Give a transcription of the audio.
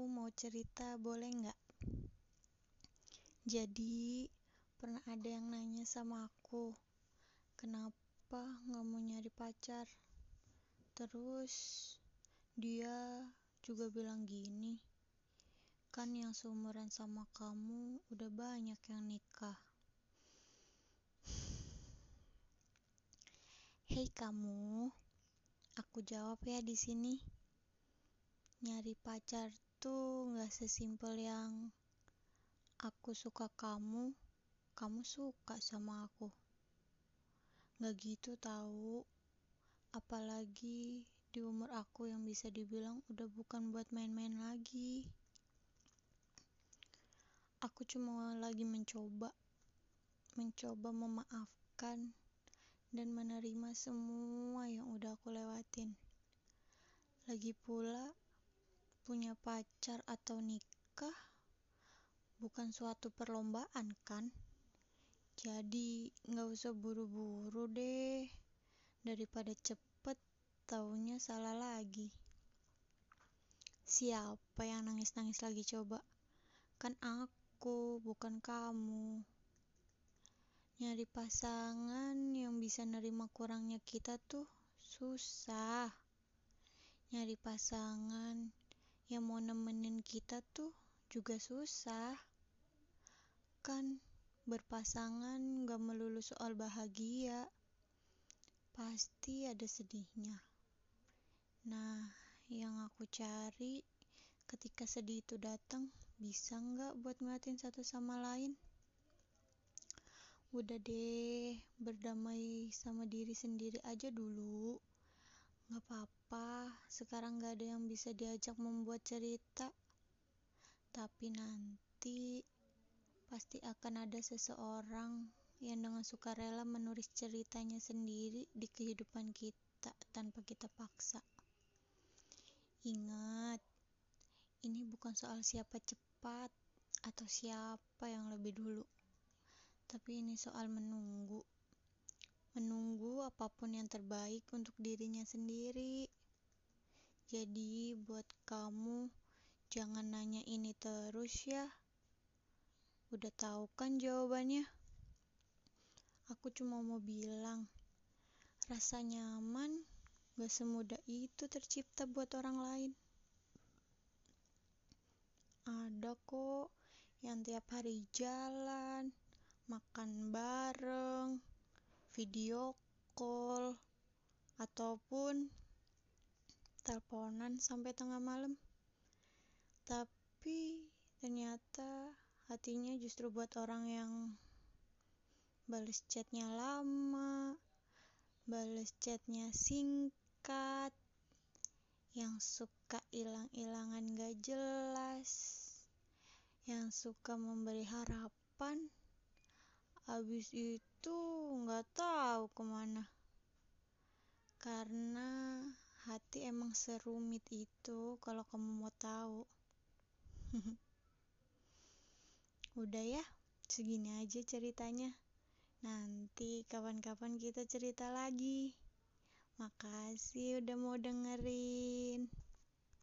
aku mau cerita, boleh nggak? Jadi, pernah ada yang nanya sama aku, kenapa nggak mau nyari pacar? Terus, dia juga bilang gini, kan yang seumuran sama kamu udah banyak yang nikah. Hei kamu, aku jawab ya di sini. Nyari pacar tuh nggak sesimpel yang aku suka kamu, kamu suka sama aku. Nggak gitu tahu. Apalagi di umur aku yang bisa dibilang udah bukan buat main-main lagi. Aku cuma lagi mencoba memaafkan dan menerima semua yang udah aku lewatin. Lagi pula, punya pacar atau nikah bukan suatu perlombaan kan? Jadi gak usah buru-buru deh, daripada cepet taunya salah lagi. Siapa yang nangis-nangis lagi coba? Kan aku, bukan kamu. Nyari pasangan yang bisa nerima kurangnya kita tuh susah. Nyari pasangan yang mau nemenin kita tuh juga susah. Kan berpasangan gak melulu soal bahagia. Pasti ada sedihnya. Nah, yang aku cari ketika sedih itu datang, bisa gak buat ngeliatin satu sama lain? Udah deh, berdamai sama diri sendiri aja dulu. Gak apa-apa, sekarang gak ada yang bisa diajak membuat cerita. Tapi nanti, pasti akan ada seseorang yang dengan sukarela menulis ceritanya sendiri di kehidupan kita tanpa kita paksa. Ingat, ini bukan soal siapa cepat atau siapa yang lebih dulu. Tapi ini soal menunggu. Menunggu apapun yang terbaik untuk dirinya sendiri. Jadi buat kamu, jangan nanya ini terus ya. Udah tahu kan jawabannya? Aku cuma mau bilang, rasa nyaman gak semudah itu tercipta buat orang lain. Ada kok yang tiap hari jalan, makan bareng, video call, ataupun teleponan sampai tengah malam. Tapi ternyata hatinya justru buat orang yang bales chatnya lama, bales chatnya singkat, yang suka ilang-ilangan gak jelas, yang suka memberi harapan, habis itu nggak tahu kemana. Karena hati emang serumit itu kalau kamu mau tahu. Udah ya, segini aja ceritanya. Nanti kapan-kapan kita cerita lagi. Makasih udah mau dengerin.